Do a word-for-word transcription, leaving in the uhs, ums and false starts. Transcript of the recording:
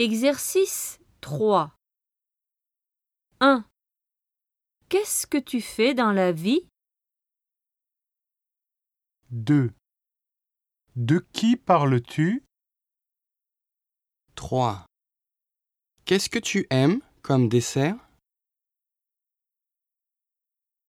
Exercice trois un. Qu'est-ce que tu fais dans la vie? deux. De qui parles-tu? trois. Qu'est-ce que tu aimes comme dessert?